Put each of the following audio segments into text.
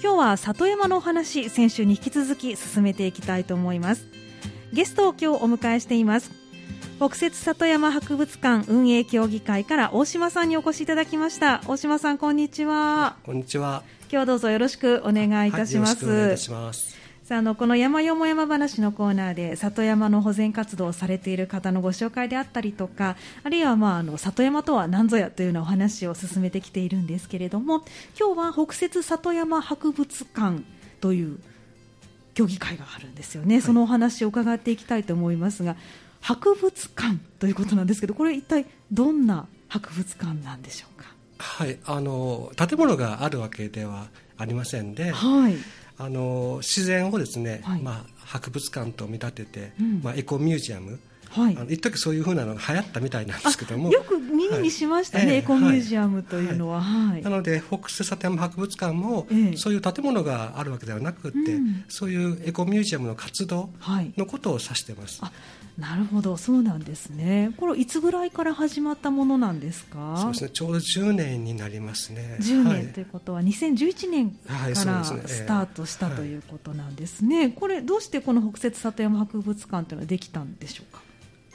今日は里山のお話、先週に引き続き進めていきたいと思います。ゲストを今日お迎えしています。北摂里山博物館運営協議会から大島さんにお越しいただきました。大島さん、こんにちは。こんにちは。今日どうぞよろしくお願いいたします。はい、よろしくお願いいたします。さあ、この山よも山話のコーナーで里山の保全活動をされている方のご紹介であったりとか、あるいは、里山とは何ぞやというようなお話を進めてきているんですけれども、今日は北摂里山博物館という協議会があるんですよね。はい、そのお話を伺っていきたいと思いますが、博物館ということなんですけど、これ一体どんな博物館なんでしょうか。はい、建物があるわけではありませんで、はい、自然をですね、はい、博物館と見立てて、うん、エコミュージアム、はい、一時そういう風なのが流行ったみたいなんですけども、よく耳にしましたね。はい、エコミュージアムというのは、はいはい、なので北摂里山博物館も、そういう建物があるわけではなくて、そういうエコミュージアムの活動のことを指しています。はい、なるほど、そうなんですね。これいつぐらいから始まったものなんですか。そうですね、ちょうど10年になりますね。10年、はい、ということは2011年からスタートしたということなんですね。はい、これどうしてこの北摂里山博物館というのはできたんでしょうか。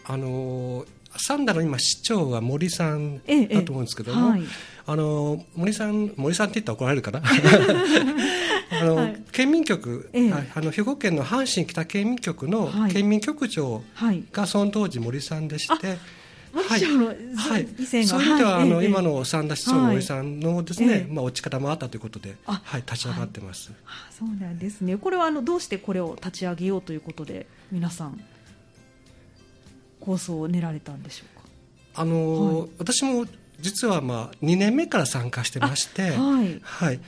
三田の今市長は森さんだと思うんですけども、はい、森さんって言ったら怒られるかなはい、県民局、兵庫県の阪神北県民局の県民局長がその当時森さんでして、はいはい、以前がそういう意味では、今の三田市長の森さんのですね、お力もあったということで、立ち上がってます。はい、あ、そうなんですね。これはどうしてこれを立ち上げようということで皆さん構想を練られたんでしょうか。私も実は2年目から参加してまして、はい、はい、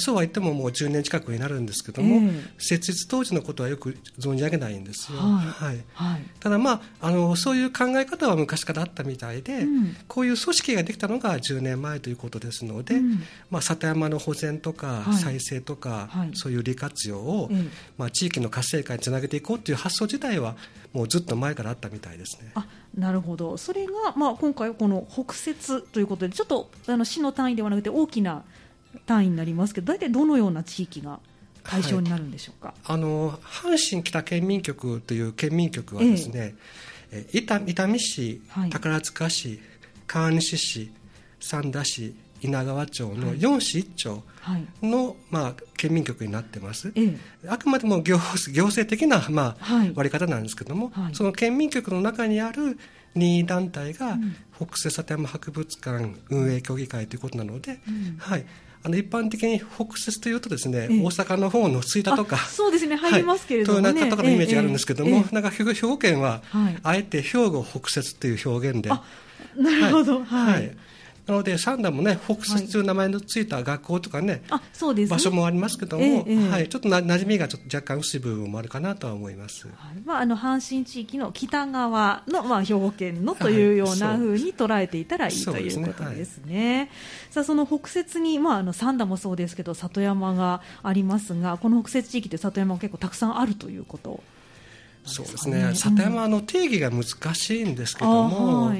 そうは言ってももう10年近くになるんですけども、設立当時のことはよく存じ上げないんですよ。はいはいはい、ただ、そういう考え方は昔からあったみたいで、こういう組織ができたのが10年前ということですので、里山の保全とか再生とか、そういう利活用を、地域の活性化につなげていこうという発想自体はもうずっと前からあったみたいですね。あ、なるほど。それが、今回はこの北摂ということで、ちょっと市の単位ではなくて大きな単位になりますけど、大体どのような地域が対象になるんでしょうか。はい、阪神北県民局という県民局はですね、伊丹市、宝塚市、川西市、三田市、稲川町の4市1町の、県民局になってます。あくまでも行政的な、割り方なんですけども、その県民局の中にある任意団体が北摂里山博物館運営協議会ということなので、一般的に北摂というとですね、大阪の方の吹田とか、そうですね、入りますけれどもね、豊中とかのイメージがあるんですけども、なんか兵庫県は、あえて兵庫北摂という表現で、あ、なるほど、はい、はい、なので三田もね、北摂という名前のついた学校とかね、場所もありますけども、ちょっと馴染みがちょっと若干薄い部分もあるかなとは思います。はい、阪神地域の北側の、兵庫県のというような風に捉えていたらいいということですね。さあ、その北摂に、三田もそうですけど里山がありますが、この北摂地域って里山が結構たくさんあるということ。そうですね、里山の定義が難しいんですけども、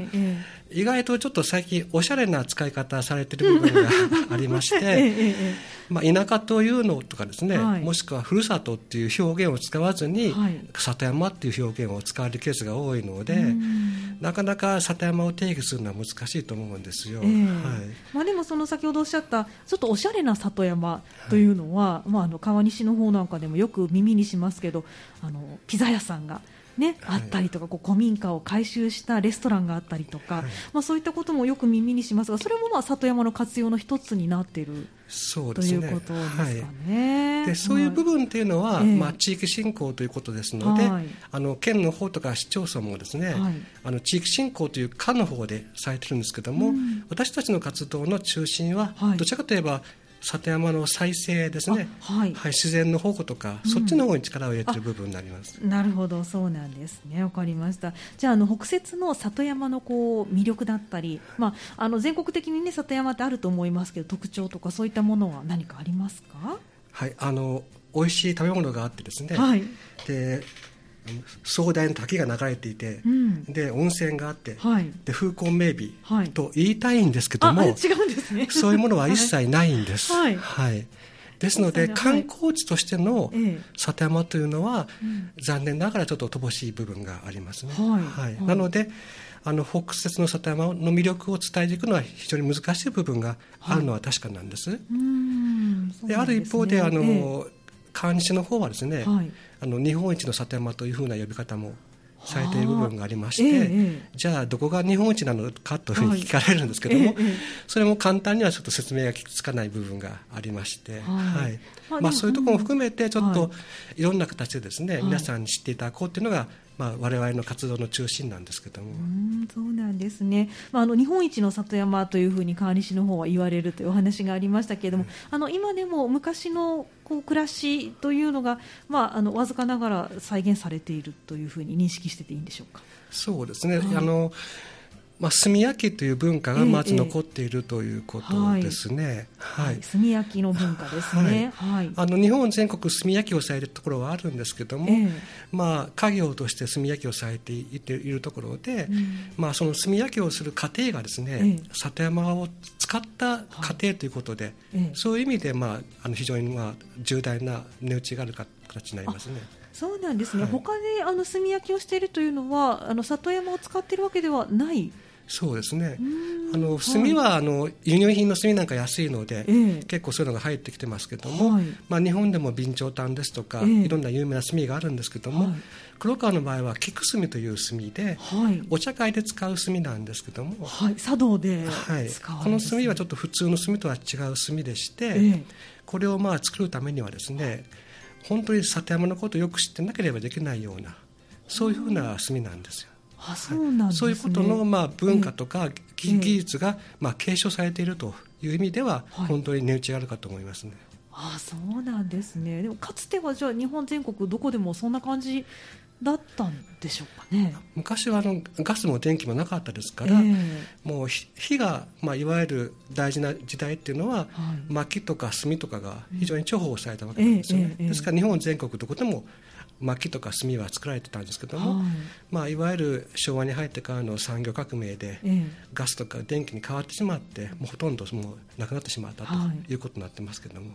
意外とちょっと最近おしゃれな使い方されている部分がありまして、田舎というのとかですね、もしくはふるさとっていう表現を使わずに、里山っていう表現を使われるケースが多いので、なかなか里山を定義するのは難しいと思うんですよ。でも、その先ほどおっしゃったちょっとおしゃれな里山というのは、川西の方なんかでもよく耳にしますけど、ピザ屋さんがあったりとか、古民家を改修したレストランがあったりとか、そういったこともよく耳にしますが、それも里山の活用の一つになっているということですかね。で、そういう部分というのは、地域振興ということですので、県の方とか市町村もですね、地域振興という課の方でされているんですけども、私たちの活動の中心は、どちらかといえば里山の再生ですね。自然の保護とか、そっちの方に力を入れている部分になります。なるほど、そうなんですね。わかりました。じゃあ、北摂の里山の魅力だったり、全国的にね、里山ってあると思いますけど、特徴とかそういったものは何かありますか。はい、美味しい食べ物があってですね、で、壮大な滝が流れていて、で、温泉があって、で、風光明媚と言いたいんですけども、違うんですね、そういうものは一切ないんです。ですので観光地としての里山というのは残念ながらちょっと乏しい部分がありますね、はいはいはい、なので北摂の里山の魅力を伝えていくのは非常に難しい部分があるのは確かなんです、はい、である一方で川西の方はですね、はい、日本一の里山というふうな呼び方もされている部分がありまして、じゃあどこが日本一なのかというふうに聞かれるんですけども、それも簡単にはちょっと説明がつかない部分がありまして、はいはいそういうところも含めてちょっといろんな形でですね、皆さんに知っていただこうというのが、我々の活動の中心なんですけども、そうなんですね、日本一の里山というふうに川西の方は言われるというお話がありましたけれども、今でも昔のこう暮らしというのが、わずかながら再現されているというふうに認識してていいんでしょうか。そうですね、はい炭焼きという文化がまず残っているということですね。炭焼きの文化ですね、はいはい、日本全国炭焼きをされているところはあるんですけども、家業として炭焼きをされているところで、その炭焼きをする過程がですね、里山を使った過程ということで、そういう意味で、非常に重大な値打ちがある形になりますね。そうなんですね、はい、他で炭焼きをしているというのは里山を使っているわけではない。そうですね、炭は輸入品の炭なんか安いので、結構そういうのが入ってきてますけども、日本でも備長炭ですとか、いろんな有名な炭があるんですけども、黒川の場合は菊炭という炭で、お茶会で使う炭なんですけども、茶道で使うんですね。この炭はちょっと普通の炭とは違う炭でして、これを作るためにはですね、本当に里山のことをよく知ってなければできないような、そういうふうな炭なんですよ。そういうことの文化とか技術が継承されているという意味では、本当に値打ちがあるかと思いますね。そうなんですね。でもかつてはじゃあ日本全国どこでもそんな感じだったんでしょうかね。昔はガスも電気もなかったですから、もう火が、いわゆる大事な時代っていうのは、薪とか炭とかが非常に重宝されたわけなんですよね、ですから日本全国どこでも薪とか炭は作られてたんですけども、いわゆる昭和に入ってからの産業革命で、ガスとか電気に変わってしまって、もうほとんどもうなくなってしまったということになってますけども、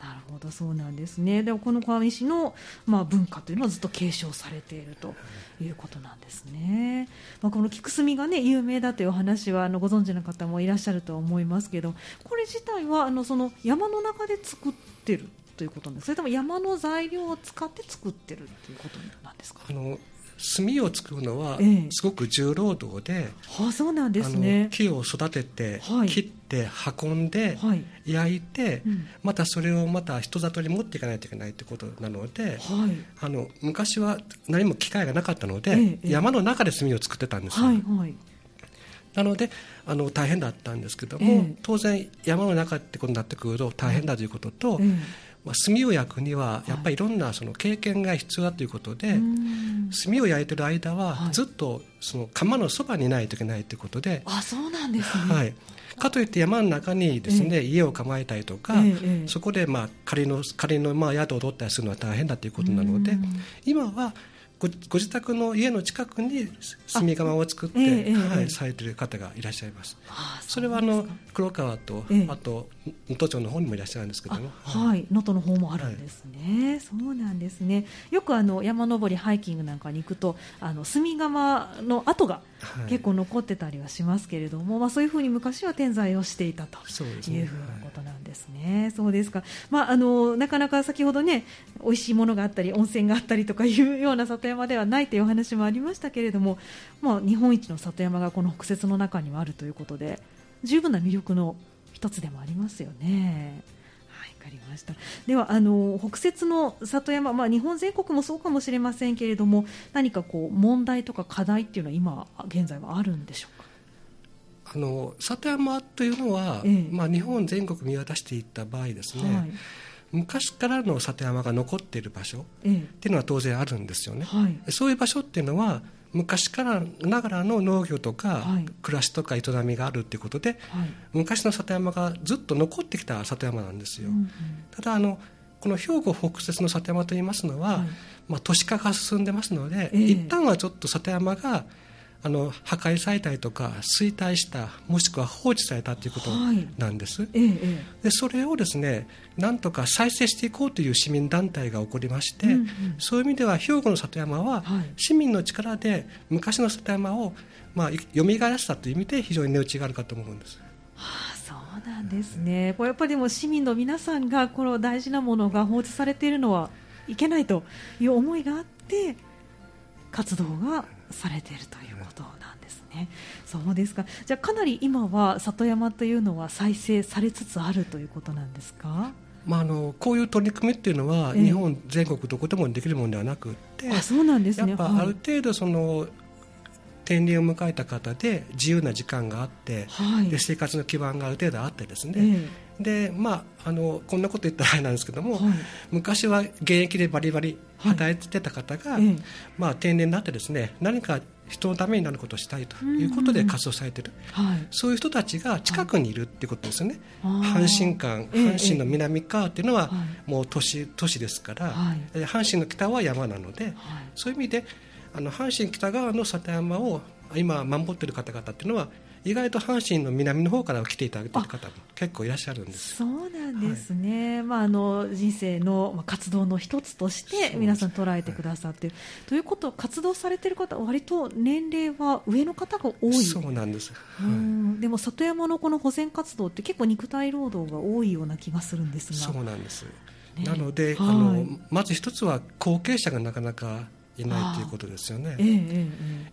なるほど、そうなんですね。でもこの川西の、文化というのはずっと継承されているということなんですね、この菊炭が、有名だという話はご存知の方もいらっしゃると思いますけど、これ自体はその山の中で作ってるということなんです。それとも山の材料を使って作ってるということなんですか。炭を作るのはすごく重労働で、そうなんですね。木を育てて、切って運んで、焼いて、またそれを人里に持っていかないといけないということなので、昔は何も機械がなかったので、山の中で炭を作ってたんですよ、なので大変だったんですけども、当然山の中ってことになってくると大変だということと、炭を焼くにはやっぱりいろんなその経験が必要だということで、炭を焼いている間はずっとその窯のそばにいないといけないということで、そうなんですね、かといって山の中にですね、家を構えたりとか、そこで仮の宿を取ったりするのは大変だということなので、今はご自宅の家の近くに炭窯を作って、されている方がいらっしゃいます。それは黒川と、あと能登町の方にもいらっしゃるんですけども、能登の方もあるんですね、そうなんですね。よく山登りハイキングなんかに行くと炭窯の跡が結構残ってたりはしますけれども、そういうふうに昔は点在をしていたというふうなことなんですね。そうですか。なかなか先ほどね、おいしいものがあったり温泉があったりとかいうような里山ではないというお話もありましたけれども、日本一の里山がこの北摂の中にはあるということで、十分な魅力の一つでもありますよね。分かりました。では北摂の里山、日本全国もそうかもしれませんけれども、何かこう問題とか課題っていうのは今現在はあるんでしょうか。里山というのは、日本全国見渡していった場合ですね、昔からの里山が残っている場所っていうのは当然あるんですよね、そういう場所っていうのは昔からながらの農業とか暮らしとか営みがあるということで、昔の里山がずっと残ってきた里山なんですよ、ただこの兵庫北摂の里山といいますのは、都市化が進んでますので、一旦はちょっと里山が破壊されたりとか衰退したもしくは放置されたということなんです、はい、でそれをですねなんとか再生していこうという市民団体が起こりまして、うんうん、そういう意味では兵庫の里山は市民の力で昔の里山を蘇らせたという意味で非常に値打ちがあるかと思うんです。はあ、そうなんですね。これやっぱりもう市民の皆さんがこの大事なものが放置されているのはいけないという思いがあって活動がされているということなんですね。そうですか。じゃあかなり今は里山というのは再生されつつあるということなんですか。こういう取り組みっていうのは日本全国どこでもできるものではなくて、そうなんですね。やっぱある程度その、はい、定年を迎えた方で自由な時間があって、はい、で生活の基盤がある程度あってですね、でこんなこと言ったらあれなんですけども、はい、昔は現役でバリバリ働いてた方が、はい、定年になってですね何か人のためになることをしたいということで活動されている、はい、そういう人たちが近くにいるということですよね。阪神の南側というのはもう都市ですから、はい、阪神の北は山なので、はい、そういう意味で阪神北側の里山を今守っている方々というのは意外と阪神の南の方から来ていただいている方も結構いらっしゃるんです。そうなんですね、はい、人生の活動の一つとして皆さん捉えてくださっている、はい、ということは活動されている方は割と年齢は上の方が多い。そうなんです、はい、でも里山のこの保全活動って結構肉体労働が多いような気がするんですが。そうなんです、なので、はい、まず一つは後継者がなかなかいないということですよね、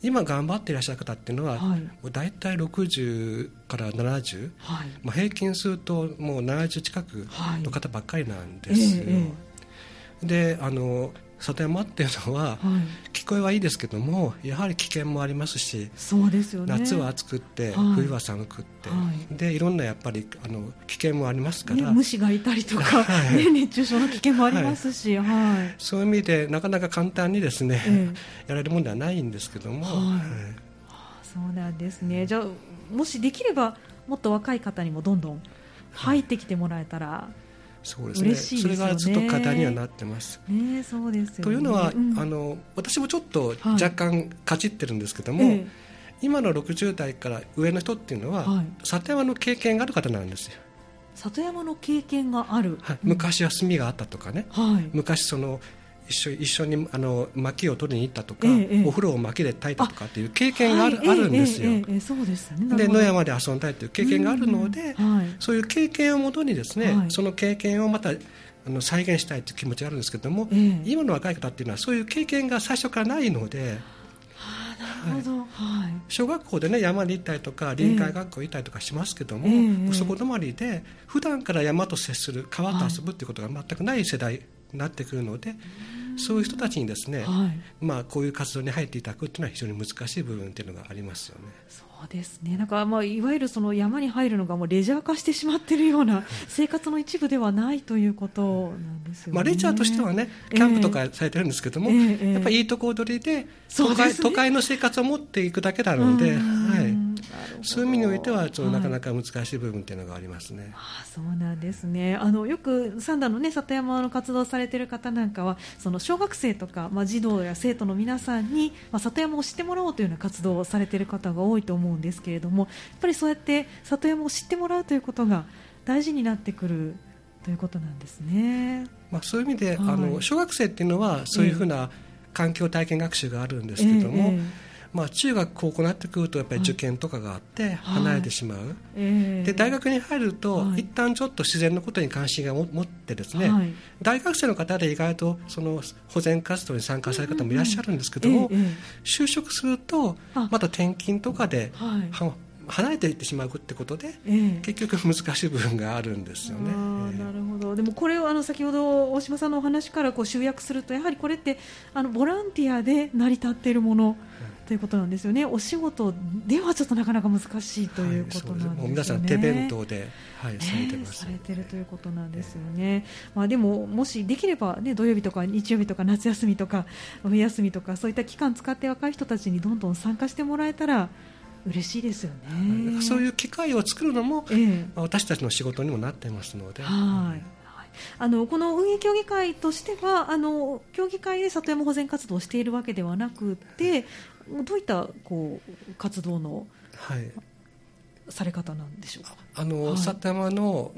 今頑張っていらっしゃる方っていうのは、はい、もうだいたい60から70、はい、平均するともう70近くの方ばっかりなんですよ、で里山っていうのは、はい、聞こえはいいですけどもやはり危険もありますし、そうですよね、夏は暑くって、はい、冬は寒くって、はい、でいろんなやっぱり危険もありますから、ね、虫がいたりとか、はいね、熱中症の危険もありますし、はいはい、そういう意味でなかなか簡単にですね、やられるものではないんですけども、はいはい、そうなんですね。じゃあもしできればもっと若い方にもどんどん入ってきてもらえたら、はいそうですね、嬉しいですよね。それがずっと課題にはなってます、ね、そうですよね。というのは、うん、私もちょっと若干かじってるんですけども、はい、今の60代から上の人っていうのは、はい、里山の経験がある方なんですよ。里山の経験がある、はい、昔は炭があったとかね、はい、昔一緒に薪を取りに行ったとか、お風呂を薪で炊いたとかっていう経験があるんですよ。そうですね。で野山で遊んだりという経験があるので、はい、そういう経験をもとにですね、はい、その経験をまた再現したいという気持ちがあるんですけども、今の若い方っていうのはそういう経験が最初からないので、なるほど、はい、小学校で、ね、山に行ったりとか臨海学校に行ったりとかしますけども、そこ止まりで普段から山と接する川と遊ぶということが全くない世代、はいなってくるので、そういう人たちにですね、はい、こういう活動に入っていただくというのは非常に難しい部分というのがありますよね。そうですね。なんかいわゆるその山に入るのがもうレジャー化してしまっているような生活の一部ではないということなんですよね。レジャーとしてはねキャンプとかされてるんですけども、やっぱりいいとこ取りで都会の生活を持っていくだけなので、はいそういう意味においてはちょっとなかなか難しい部分というのがありますね、はい、そうなんですね。よく三田の、ね、里山の活動されている方なんかはその小学生とか、児童や生徒の皆さんに、里山を知ってもらおうというような活動をされている方が多いと思うんですけれども、やっぱりそうやって里山を知ってもらうということが大事になってくるということなんですね。そういう意味で、はい、小学生というのはそういうふうな環境体験学習があるんですけども、中学高校になってくるとやっぱり受験とかがあって離れてしまう、で大学に入ると、はい、一旦ちょっと自然のことに関心が持ってですね、はい、大学生の方で意外とその保全活動に参加される方もいらっしゃるんですけども、就職するとまた転勤とかで離れていってしまうってことで、結局難しい部分があるんですよね。なるほど。でもこれを先ほど大島さんのお話から集約するとやはりこれってボランティアで成り立っているもの、ということなんですよね。お仕事ではちょっとなかなか難しいということなんですよね、はい、もう皆さん手弁当で、はい、されてます、されてるということなんですよね、でももしできれば、ね、土曜日とか日曜日とか夏休みとか冬休みとかそういった期間使って若い人たちにどんどん参加してもらえたら嬉しいですよね、はい、そういう機会を作るのも、私たちの仕事にもなってますので、はい、この運営協議会としては協議会で里山保全活動をしているわけではなくてどういったこう活動の、はい、され方なんでしょうか。はい、里山の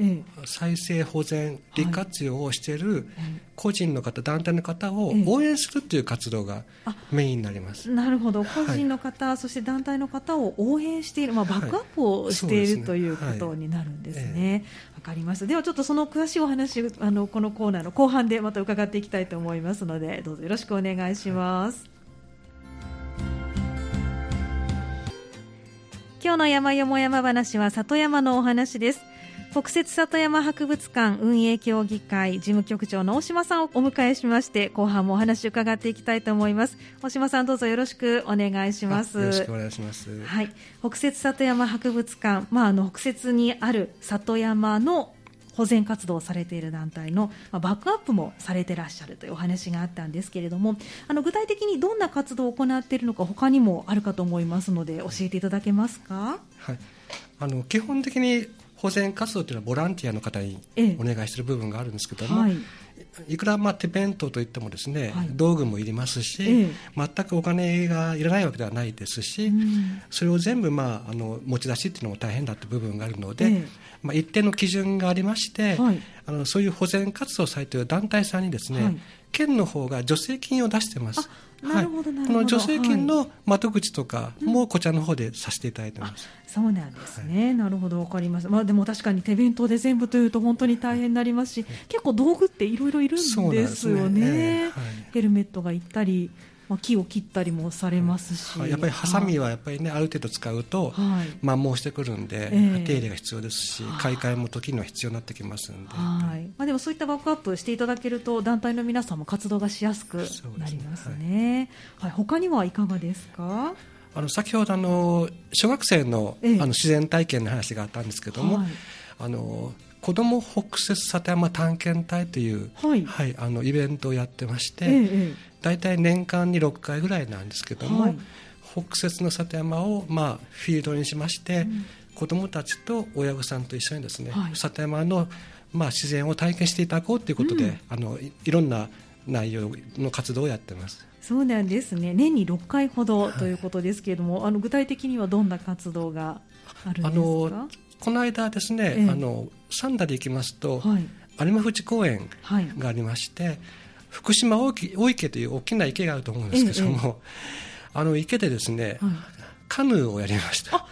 再生保全、利活用をしている個人の方、団体の方を応援するという活動がメインになります。なるほど。個人の方、はい、そして団体の方を応援している、バックアップをしている、はい、ということになるんですね。はい、わかります。ではちょっとその詳しいお話、このコーナーの後半でまた伺っていきたいと思いますので、どうぞよろしくお願いします。はい、今日の山よも山話は里山のお話です。国設里山博物館運営協議会事務局長の大島さんをお迎えしまして、後半もお話を伺っていきたいと思います。大島さん、どうぞよろしくお願いします。よろしくお願いします。はい、北摂里山博物館、北摂にある里山の保全活動をされている団体のバックアップもされてらっしゃるというお話があったんですけれども、具体的にどんな活動を行っているのか、他にもあるかと思いますので教えていただけますか。はい、基本的に保全活動というのはボランティアの方にお願いしている部分があるんですけども、はい、いくら手弁当といってもですね、はい、道具もいりますし、全くお金がいらないわけではないですし、それを全部、持ち出しというのも大変だという部分があるので、一定の基準がありまして、はい、そういう保全活動をされている団体さんにですね、はい、県の方が助成金を出してます。なるほど、なるほど。この助成金の窓口とかもこちらの方でさせていただいてます。そうなんですね。なるほど、分かります。でも確かに手弁当で全部というと本当に大変になりますし、結構道具っていろいろいるんですよね。ヘルメットがいったり、木を切ったりもされますし、やっぱりハサミはやっぱり、ある程度使うと摩耗してくるんで、手入れが必要ですし、買い替えも時には必要になってきますんで。でもそういったバックアップしていただけると、団体の皆さんも活動がしやすくなりますね。他にはいかがですか。先ほど小学生の、自然体験の話があったんですけども、子ども北摂里山探検隊という、イベントをやってまして、だいたい年間に6回ぐらいなんですけども、北摂の里山を、フィールドにしまして、子どもたちと親御さんと一緒にですね、里山の、自然を体験していただこうということで、いろんな内容の活動をやってます。そうなんですね。年に6回ほどということですけれども、具体的にはどんな活動があるんですか。この間ですね、三田で行きますと、有馬富士公園がありまして、福島大池という大きな池があると思うんですけども、あの池でですね、カヌーをやりました。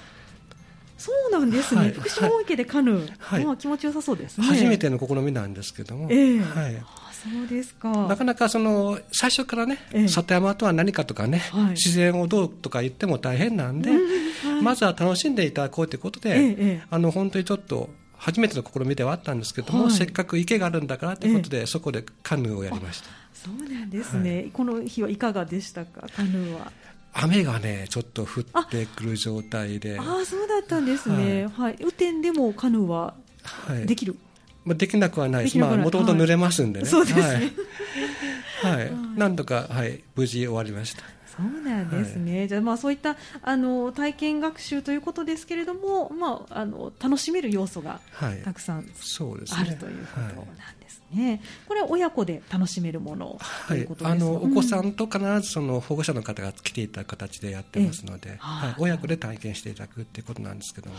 そうなんですね。福島大池でカヌー、気持ちよさそうですね。初めての試みなんですけども、そうですか。なかなか最初からね、里山とは何かとかね、自然をどうとか言っても大変なんで、まずは楽しんでいただこうということで、本当にちょっと初めての試みではあったんですけども、せっかく池があるんだからということで、そこでカヌーをやりました。そうなんですね。この日はいかがでしたか。カヌーは雨がねちょっと降ってくる状態で。そうだったんですね。雨天でもカヌーはできる、できなくはないです。もともと濡れますんでね。そうですね。なんとか、無事終わりました。そうなんですね。じゃあ、そういった体験学習ということですけれども、楽しめる要素がたくさんある、ということなんですね。これは親子で楽しめるものということですか。お子さんと必ず保護者の方が来ていただく形でやってますので、親子で体験していただくということなんですけども、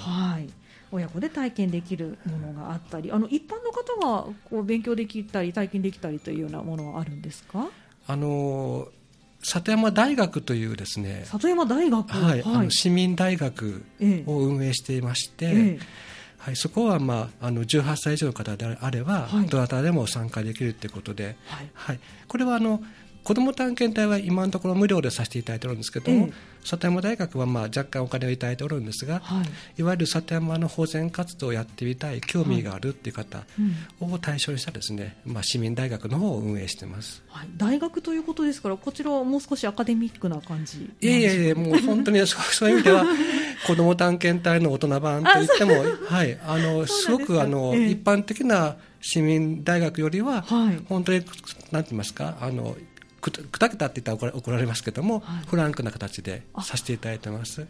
親子で体験できるものがあったり、一般の方がこう勉強できたり体験できたりというようなものはあるんですか。里山大学というですね、里山大学、市民大学を運営していまして、そこは、18歳以上の方であれば、どなたでも参加できるということで、これは子ども探検隊は今のところ無料でさせていただいているんですけども、里山大学は若干お金をいただいておるんですが、いわゆる里山の保全活動をやってみたい、興味があるという方を対象にしたですね、市民大学の方を運営しています。大学ということですから、こちらはもう少しアカデミックな感じ。いやもう本当にそういう意味では子ども探検隊の大人版といっても、すごく一般的な市民大学よりは本当に何て言いますか、砕けたって言ったら怒られますけども、はい、フランクな形でさせていただいてます。そう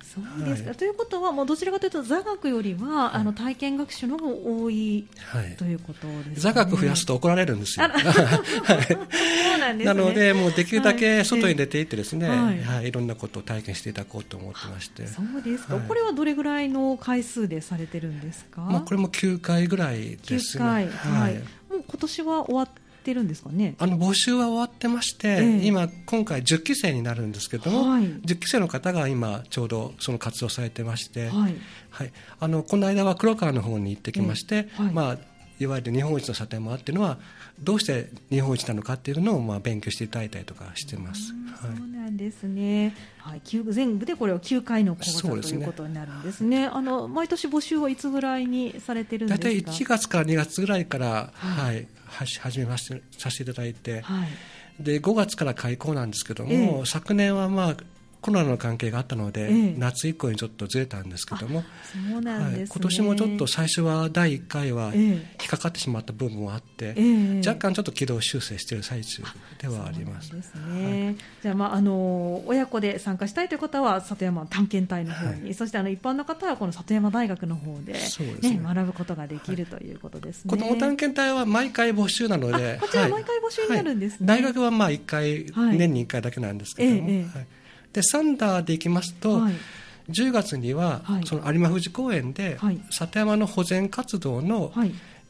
ですか、はい、ということはもうどちらかというと座学よりは、はい、体験学習の方が多い、はい、ということですね。座学増やすと怒られるんですよ、はい、そうなんですね。なのでもうできるだけ外に出ていってですね、はいはい、いろんなことを体験していただこうと思ってまして。そうですか、はい、これはどれぐらいの回数でされてるんですか。まあ、これも9回ぐらいですね。9回、はいはい、もう今年は終わってるんですかね。募集は終わってまして、今回10期生になるんですけども、はい、10期生の方が今ちょうどその活動されてまして、はいはい、この間は黒川の方に行ってきまして、はい、まあ、いわゆる日本一のサテマっていうのはどうして日本一なのかっていうのをまあ勉強していただいたりとかしてます。はい、そうなんですね、はい、全部でこれを9回の講座ということになるんですね。毎年募集はいつぐらいにされてるんですか。大体1月から2月ぐらいから、はいはい、始めましてさせていただいて、はい、で5月から開講なんですけども、昨年はまあコロナの関係があったので、夏以降にちょっとずれたんですけども、そうなんですね。はい、今年もちょっと最初は第1回は引っかかってしまった部分もあって、若干ちょっと軌道修正している最中ではあります。そうですね。はい、じゃあ、まあ、親子で参加したいという方は里山探検隊の方に、はい、そして一般の方はこの里山大学の方で、ね、学ぶことができるということですね。はい、子ども探検隊は毎回募集なので、こちら毎回募集になるんですね。はいはい、大学はまあ1回、はい、年に1回だけなんですけども、はいでサンダーでいきますと、はい、10月にはその有馬富士公園で里山の保全活動の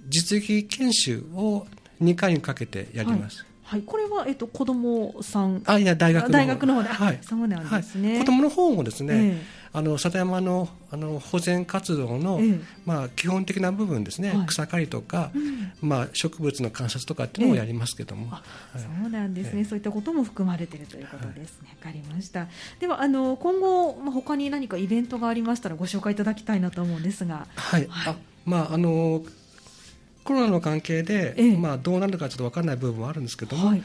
実技研修を2回にかけてやります。はいはい、これは、子どもさんいや大学の方で、はいそうなんですね。はい、子どもの方もですね、里山の、保全活動の、まあ、基本的な部分ですね、はい、草刈りとか、まあ、植物の観察とかっていうのをやりますけども、そうなんですね、そういったことも含まれているということですね。わ、はい、かりました。では今後、まあ、他に何かイベントがありましたらご紹介いただきたいなと思うんですが、はいはい、まあコロナの関係で、まあ、どうなるかちょっと分からない部分もあるんですけども、はい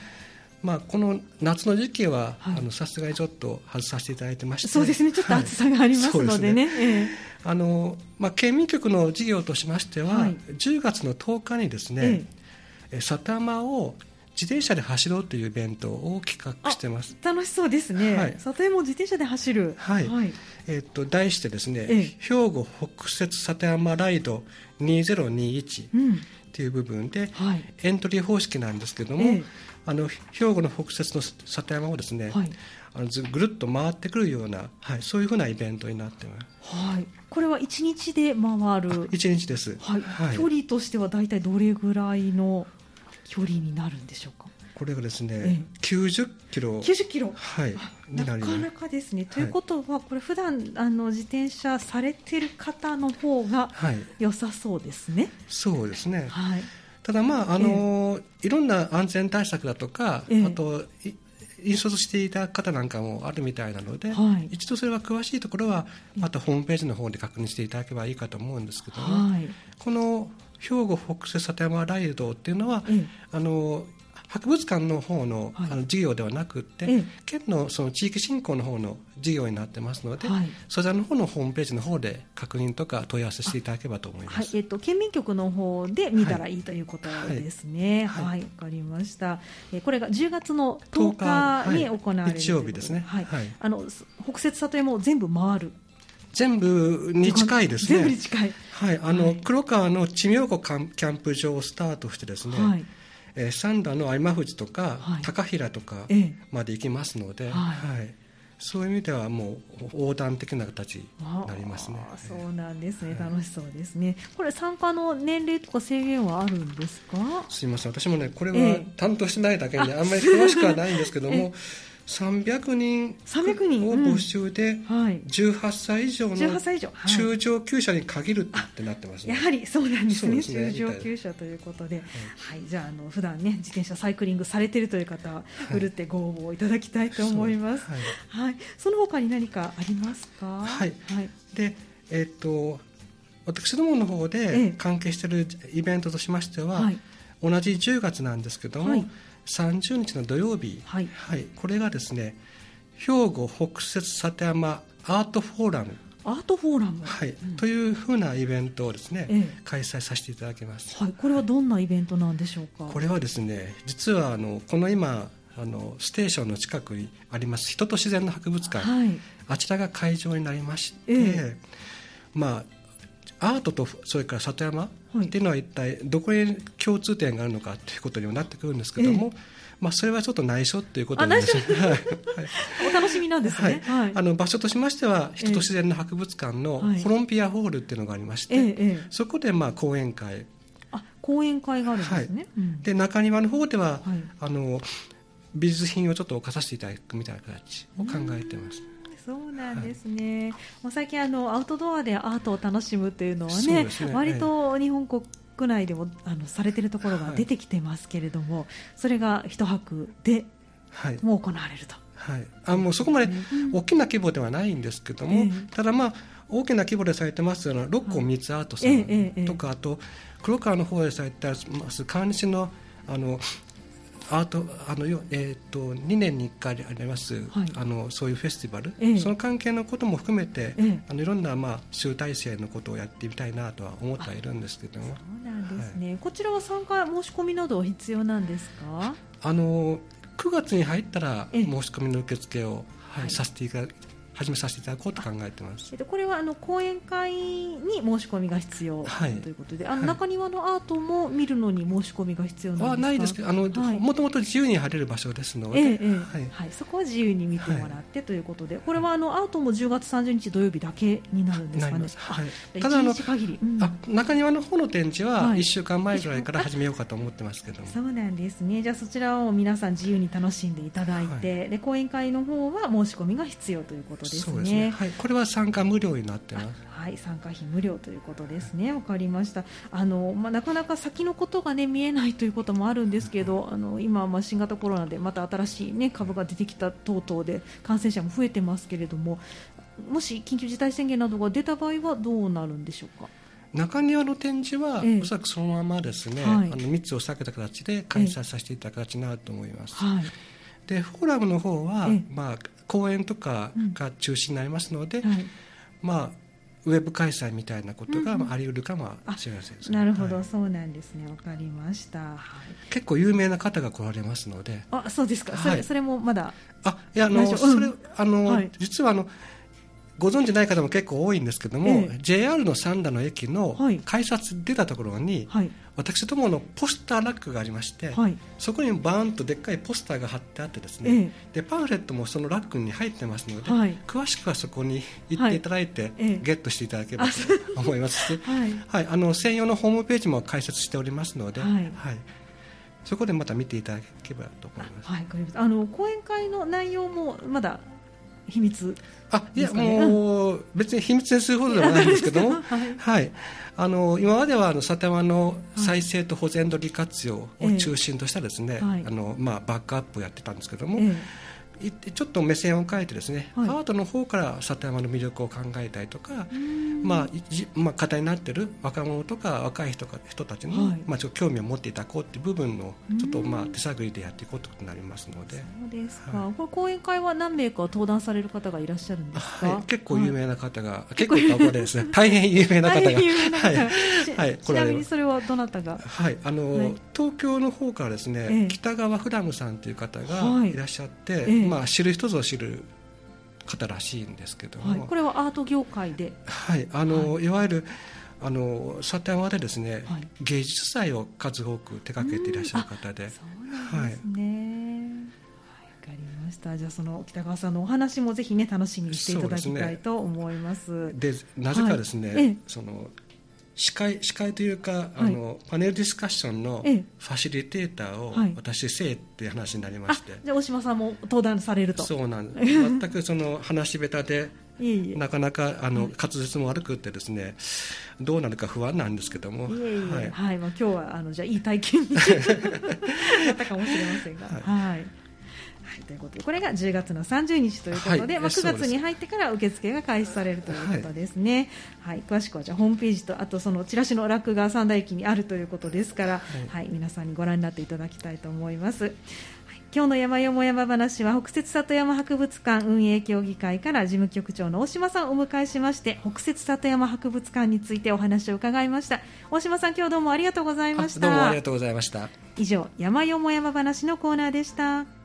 まあ、この夏の時期はさすがにちょっと外させていただいてまして、そうですねちょっと暑さがありますのでね、はい、そうですね、まあ、県民局の事業としましては、はい、10月の10日にですね、里山を自転車で走ろうというイベントを企画してます。楽しそうですね、はい、里山を自転車で走る、はいはい題してですね、兵庫北摂里山ライド2021、という部分で、はい、エントリー方式なんですけども、兵庫の北摂の里山をですね、はい、ぐるっと回ってくるような、はい、そういうふうなイベントになっています、はい、これは1日で回る。1日です、はいはい、距離としては大体どれぐらいの距離になるんでしょうか。これがですね、90キロ、はい、なかなかですね、はい、ということはこれ普段自転車されてる方の方が良さそうですね。はい、そうですね、はい、ただまあいろんな安全対策だとか、あと引率していた方なんかもあるみたいなので、はい、一度それは詳しいところはまたホームページの方で確認していただけばいいかと思うんですけども、はい、この兵庫北摂里山ライドっていうのは、博物館の方 の、はい、事業ではなくて、県 その地域振興の方の事業になってますので、はい、そちらの方のホームページの方で確認とか問い合わせしていただければと思います。はい、県民局の方で見たらいいということですね。はい、はいはい、分かりました。これが10月の10日に行われる、はい、日曜日ですね。はいはい、北摂里山を全部回る、全部に近いですね。全部に近い、はい、黒川の知妙湖キャンプ場をスタートしてですね、はい、三田の有馬富士とか、はい、高平とかまで行きますので、はいはい、そういう意味ではもう横断的な形になりますね。そうなんですね、楽しそうですね。これ参加の年齢とか制限はあるんですか。すいません、私もねこれは担当してないだけであんまり詳しくはないんですけども、300人を募集で18歳以上の中上級者に限るってなってますね。やはりそうなんですね、中上級者ということで、はい、じゃあ普段ね自転車サイクリングされているという方はふるってご応募いただきたいと思います。はい、その他に何かありますか。はいはい、で私どもの方で関係しているイベントとしましては、はい、同じ10月なんですけども、はい、30日の土曜日、はいはい、これがですね兵庫北摂里山アートフォーラム、はいというふうなイベントをですね、開催させていただきます。はい、これはどんなイベントなんでしょうか。これはですね、実はこの今ステーションの近くにあります人と自然の博物館、はい、あちらが会場になりまして、まあ、アートとそれから里山っていうのは一体どこに共通点があるのかということにもなってくるんですけども、まあ、それはちょっと内緒ということなんですね。お楽しみなんですね、はい、場所としましては人と自然の博物館のコロンビアホールっていうのがありまして、そこでまあ講演会があるんですね、で中庭の方では、美術品をちょっと置かさせていただくみたいな形を考えてます。そうなんですね、最近アウトドアでアートを楽しむというのは ね、割と日本国内でもされているところが出てきてますけれども、それが一泊でもう行われると、もうそこまで大きな規模ではないんですけども、ただまあ大きな規模でされてますような六甲ミーツアートさんとか、あと黒川の方でされてます川西のアート2年に1回あります、そういうフェスティバル、その関係のことも含めて、いろんな、集大成のことをやってみたいなとは思ってはいるんですけども。そうなんですね、こちらは参加申し込みなどは必要なんですか？9月に入ったら申し込みの受付を、始めさせていただこうと考えています。これは講演会に申し込みが必要ということで、中庭のアートも見るのに申し込みが必要なんですか？ないですけど、もともと自由に入れる場所ですので、そこは自由に見てもらってということで、これはアートも10月30日土曜日だけになるんですかね？ただ1日限り、中庭の方の展示は1週間前ぐらいから始めようかと思ってますけども。そうなんですね。じゃあそちらを皆さん自由に楽しんでいただいて、で講演会の方は申し込みが必要ということですね。そうですね、これは参加無料になってます、参加費無料ということですね。わかりました。なかなか先のことが、見えないということもあるんですけど、今は新型コロナでまた新しい、株が出てきた等々で感染者も増えてますけれども、もし緊急事態宣言などが出た場合はどうなるんでしょうか？中庭の展示はおそらくそのままですね、密を避けた形で開催させていただく形になると思います、でフォーラムの方は、講演とかが中心になりますので、ウェブ開催みたいなことがあり得るかもしれません、なるほど、そうなんですね。わかりました、結構有名な方が来られますので。そうですか、それもまだいやそれ実はご存じない方も結構多いんですけども、JR の三田の駅の改札出たところに、私どものポスターラックがありまして、そこにバーンとでっかいポスターが貼ってあってですね、でパンフレットもそのラックに入ってますので、詳しくはそこに行っていただいて、ゲットしていただければと思いますし、専用のホームページも開設しておりますので、そこでまた見ていただければと思います。講演会の内容もまだ秘密ですかね？もう別に秘密にするほどではないんですけども、今までは里山の再生と保全と利活用を中心としたですね、バックアップをやってたんですけども、ちょっと目線を変えてですね、アートの方から里山の魅力を考えたりとか、課題になっている若者とか若い人たちに、ちょっと興味を持っていただこうという部分のちょっと手探りでやっていこうということになりますので。そうですか、これ講演会は何名か登壇される方がいらっしゃるんですか？結構有名な方が、大変有名な方がちなみにそれはどなたが？東京の方からですね、北川フラムさんという方がいらっしゃって、知る人ぞ知る方らしいんですけども、これはアート業界で、いわゆる里山でですね、芸術祭を数多く手掛けていらっしゃる方で。そうなんですね、わかりました。じゃあその北川さんのお話もぜひね、楽しみにしていただきたいと思います。でなぜかですね、司会というか、パネルディスカッションのファシリテーターを私せいっていう話になりまして、じゃあ大島さんも登壇されると。そうなんです全くその話し下手でなかなか滑舌も悪くてですね、どうなるか不安なんですけども、今日はじゃあいい体験になったかもしれませんが、ということでこれが10月の30日ということで、9月に入ってから受付が開始されるということですね、詳しくはじゃあホームページと、あとそのチラシの落が三田駅にあるということですから、皆さんにご覧になっていただきたいと思います。今日の山よも山話は、北摂里山博物館運営協議会から事務局長の大島さんをお迎えしまして、北摂里山博物館についてお話を伺いました。大島さん、今日どうもありがとうございました。どうもありがとうございました。以上、山よも山話のコーナーでした。